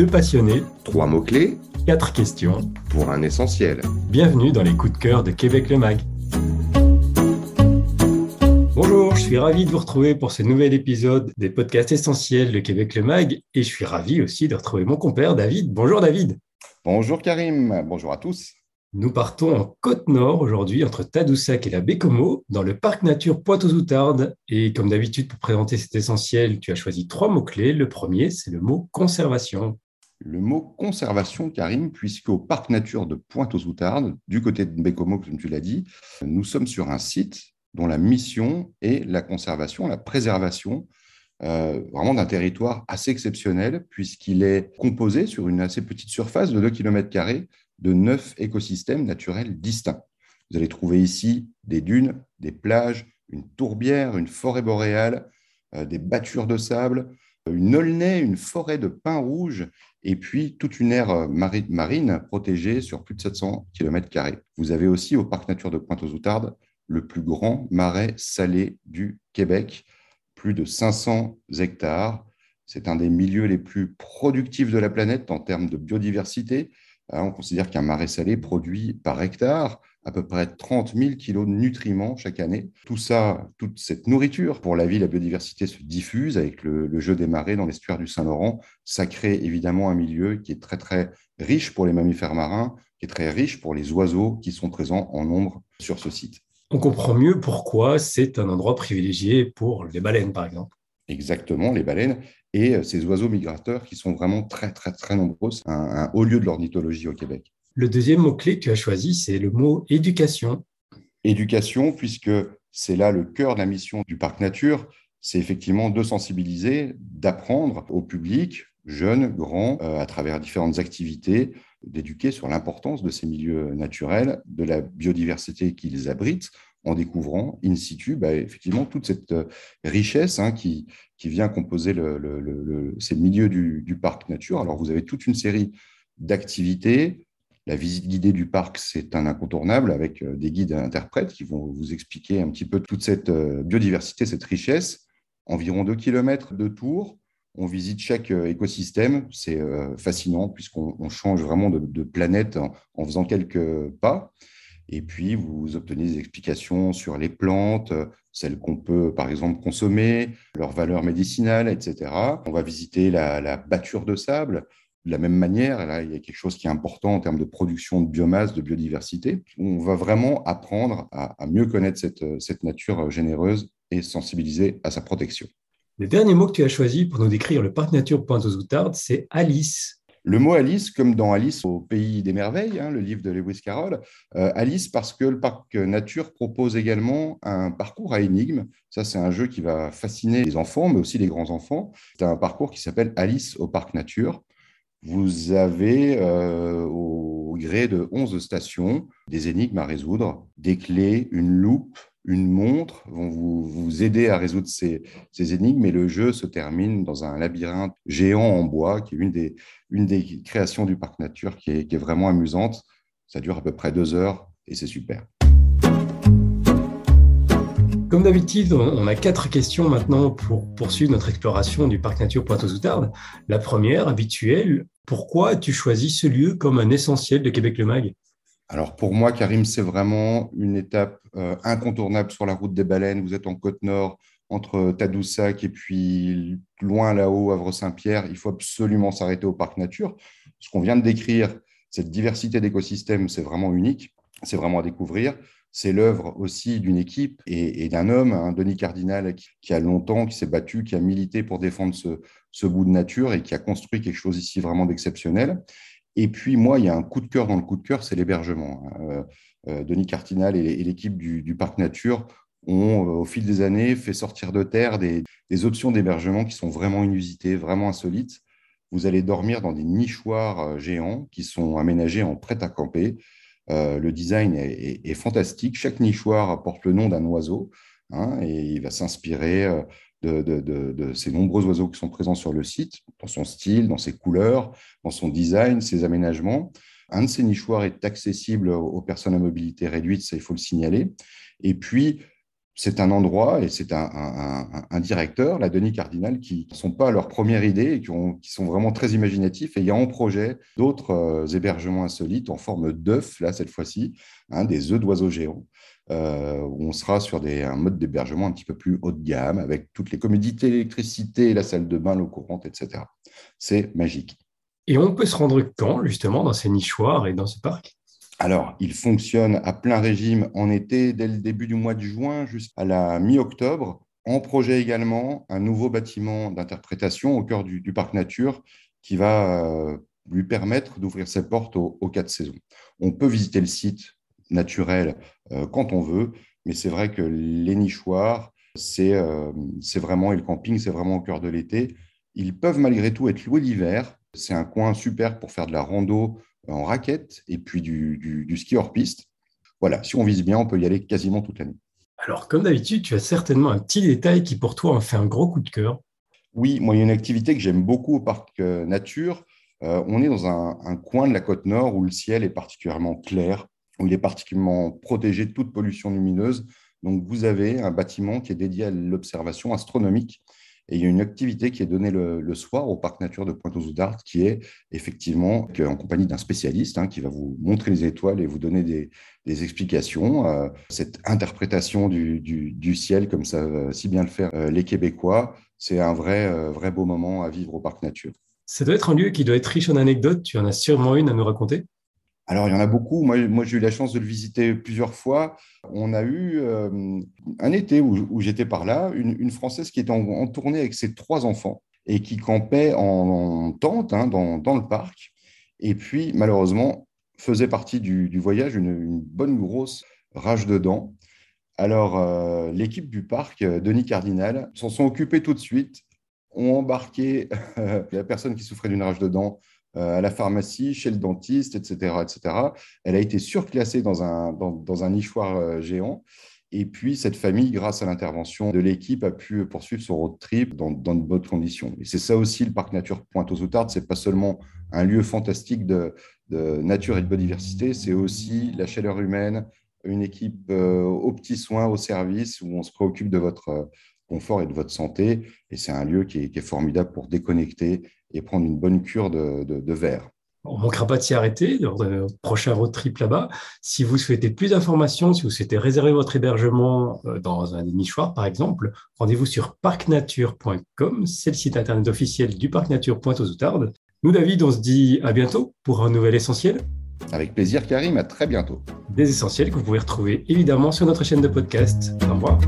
Deux passionnés, trois mots-clés, quatre questions, pour un essentiel. Bienvenue dans les coups de cœur de Québec le MAG. Bonjour, je suis ravi de vous retrouver pour ce nouvel épisode des podcasts essentiels de Québec le MAG et je suis ravi aussi de retrouver mon compère David. Bonjour David. Bonjour Karim, bonjour à tous. Nous partons en Côte-Nord aujourd'hui entre Tadoussac et la Baie-Comeau dans le Parc Nature Pointe-aux-Outardes. Et comme d'habitude, pour présenter cet essentiel, tu as choisi trois mots-clés. Le premier, c'est le mot « conservation ». Le mot « conservation », Karim, puisqu'au Parc Nature de Pointe-aux-Outardes, du côté de Baie-Comeau, comme tu l'as dit, nous sommes sur un site dont la mission est la conservation, la préservation vraiment d'un territoire assez exceptionnel puisqu'il est composé sur une assez petite surface de 2 km² de 9 écosystèmes naturels distincts. Vous allez trouver ici des dunes, des plages, une tourbière, une forêt boréale, des battures de sable, une aulnaie, une forêt de pins rouges et puis toute une aire marine protégée sur plus de 700 km². Vous avez aussi au Parc Nature de Pointe-aux-Outardes le plus grand marais salé du Québec, plus de 500 hectares. C'est un des milieux les plus productifs de la planète en termes de biodiversité. On considère qu'un marais salé produit par hectare à peu près 30 000 kilos de nutriments chaque année. Tout ça, toute cette nourriture, pour la vie, la biodiversité se diffuse avec le jeu des marais dans l'estuaire du Saint-Laurent. Ça crée évidemment un milieu qui est très, très riche pour les mammifères marins, qui est très riche pour les oiseaux qui sont présents en nombre sur ce site. On comprend mieux pourquoi c'est un endroit privilégié pour les baleines, par exemple. Exactement, les baleines et ces oiseaux migrateurs qui sont vraiment très, très, très nombreux. C'est un haut lieu de l'ornithologie au Québec. Le deuxième mot-clé que tu as choisi, c'est le mot « éducation ». Éducation, puisque c'est là le cœur de la mission du Parc Nature. C'est effectivement de sensibiliser, d'apprendre au public, jeunes, grands, à travers différentes activités, d'éduquer sur l'importance de ces milieux naturels, de la biodiversité qu'ils abritent, en découvrant in situ effectivement toute cette richesse qui vient composer ces milieux du parc nature. Alors, vous avez toute une série d'activités. La visite guidée du parc, c'est un incontournable avec des guides interprètes qui vont vous expliquer un petit peu toute cette biodiversité, cette richesse. Environ 2 km de tour. On visite chaque écosystème, c'est fascinant puisqu'on change vraiment de planète en faisant quelques pas. Et puis, vous obtenez des explications sur les plantes, celles qu'on peut, par exemple, consommer, leur valeur médicinale, etc. On va visiter la batture de sable. De la même manière, là, il y a quelque chose qui est important en termes de production de biomasse, de biodiversité. On va vraiment apprendre à mieux connaître cette nature généreuse et sensibiliser à sa protection. Le dernier mot que tu as choisi pour nous décrire le Parc Nature Pointe-aux-Outardes, c'est « Alice ». Le mot « Alice », comme dans « Alice au pays des merveilles », le livre de Lewis Carroll, « Alice » parce que le Parc Nature propose également un parcours à énigmes. Ça, c'est un jeu qui va fasciner les enfants, mais aussi les grands-enfants. C'est un parcours qui s'appelle « Alice au Parc Nature ». Vous avez, au gré de 11 stations, des énigmes à résoudre, des clés, une loupe, une montre vont vous aider à résoudre ces énigmes et le jeu se termine dans un labyrinthe géant en bois qui est une des créations du Parc Nature qui est vraiment amusante. Ça dure à peu près 2 heures et c'est super. Comme d'habitude, on a 4 questions maintenant pour poursuivre notre exploration du Parc Nature Pointe-aux-Outardes. La première, habituelle, pourquoi as-tu choisi ce lieu comme un essentiel de Québec le MAG ? Alors pour moi, Karim, c'est vraiment une étape incontournable sur la route des baleines. Vous êtes en Côte-Nord, entre Tadoussac et puis loin là-haut, Havre Saint-Pierre. Il faut absolument s'arrêter au Parc Nature. Ce qu'on vient de décrire, cette diversité d'écosystèmes, c'est vraiment unique. C'est vraiment à découvrir. C'est l'œuvre aussi d'une équipe et d'un homme, Denis Cardinal, qui s'est battu, qui a milité pour défendre ce bout de nature et qui a construit quelque chose ici vraiment d'exceptionnel. Et puis, moi, il y a un coup de cœur dans le coup de cœur, c'est l'hébergement. Denis Cardinal et l'équipe du Parc Nature ont, au fil des années, fait sortir de terre des options d'hébergement qui sont vraiment inusitées, vraiment insolites. Vous allez dormir dans des nichoirs géants qui sont aménagés en prêt-à-camper. Le design est fantastique. Chaque nichoir porte le nom d'un oiseau et il va s'inspirer de ces nombreux oiseaux qui sont présents sur le site, dans son style, dans ses couleurs, dans son design, ses aménagements. Un de ces nichoirs est accessible aux personnes à mobilité réduite, ça il faut le signaler. Et puis, c'est un endroit et c'est un directeur, la Denis Cardinal, qui ne sont pas leur première idée et qui sont vraiment très imaginatifs. Et il y a en projet d'autres hébergements insolites en forme d'œufs, là, cette fois-ci, des œufs d'oiseaux géants. Où on sera sur un mode d'hébergement un petit peu plus haut de gamme, avec toutes les commodités, l'électricité, la salle de bain, l'eau courante, etc. C'est magique. Et on peut se rendre quand, justement, dans ces nichoirs et dans ce parc ? Alors, il fonctionne à plein régime en été, dès le début du mois de juin jusqu'à la mi-octobre. En projet également, un nouveau bâtiment d'interprétation au cœur du parc nature qui va lui permettre d'ouvrir ses portes aux 4 saisons. On peut visiter le site naturel quand on veut, mais c'est vrai que les nichoirs, c'est vraiment, et le camping, c'est vraiment au cœur de l'été. Ils peuvent malgré tout être loués l'hiver. C'est un coin super pour faire de la rando en raquette et puis du ski hors piste. Voilà, si on vise bien, on peut y aller quasiment toute l'année. Alors, comme d'habitude, tu as certainement un petit détail qui pour toi en fait un gros coup de cœur. Oui, moi, il y a une activité que j'aime beaucoup au parc nature. On est dans un coin de la Côte-Nord où le ciel est particulièrement clair, où il est particulièrement protégé de toute pollution lumineuse. Donc, vous avez un bâtiment qui est dédié à l'observation astronomique. Et il y a une activité qui est donnée le soir au Parc Nature de Pointe-aux-Outardes, qui est effectivement en compagnie d'un spécialiste qui va vous montrer les étoiles et vous donner des explications. Cette interprétation du ciel, comme ça si bien le faire les Québécois, c'est un vrai beau moment à vivre au Parc Nature. Ça doit être un lieu qui doit être riche en anecdotes. Tu en as sûrement une à nous raconter ? Alors, il y en a beaucoup. Moi, j'ai eu la chance de le visiter plusieurs fois. On a eu un été où j'étais par là, une Française qui était en tournée avec ses 3 enfants et qui campait en tente dans le parc. Et puis, malheureusement, faisait partie du voyage une bonne grosse rage de dents. Alors, l'équipe du parc, Denis Cardinal, s'en sont occupés tout de suite, ont embarqué la personne qui souffrait d'une rage de dents à la pharmacie, chez le dentiste, etc., etc. Elle a été surclassée dans un nichoir géant. Et puis, cette famille, grâce à l'intervention de l'équipe, a pu poursuivre son road trip dans de bonnes conditions. Et c'est ça aussi, le parc Nature Pointe-aux-Outardes. Ce n'est pas seulement un lieu fantastique de nature et de biodiversité, c'est aussi la chaleur humaine, une équipe aux petits soins, au service, où on se préoccupe de votre confort et de votre santé. Et c'est un lieu qui est formidable pour déconnecter et prendre une bonne cure de verre. On ne manquera pas de s'y arrêter lors de notre prochain road trip là-bas. Si vous souhaitez plus d'informations, si vous souhaitez réserver votre hébergement dans un des nichoirs, par exemple, rendez-vous sur parcnature.com, c'est le site internet officiel du Parc Nature Pointe-aux-Outardes. Nous, David, on se dit à bientôt pour un nouvel essentiel. Avec plaisir, Karim, à très bientôt. Des essentiels que vous pouvez retrouver évidemment sur notre chaîne de podcast. Au revoir.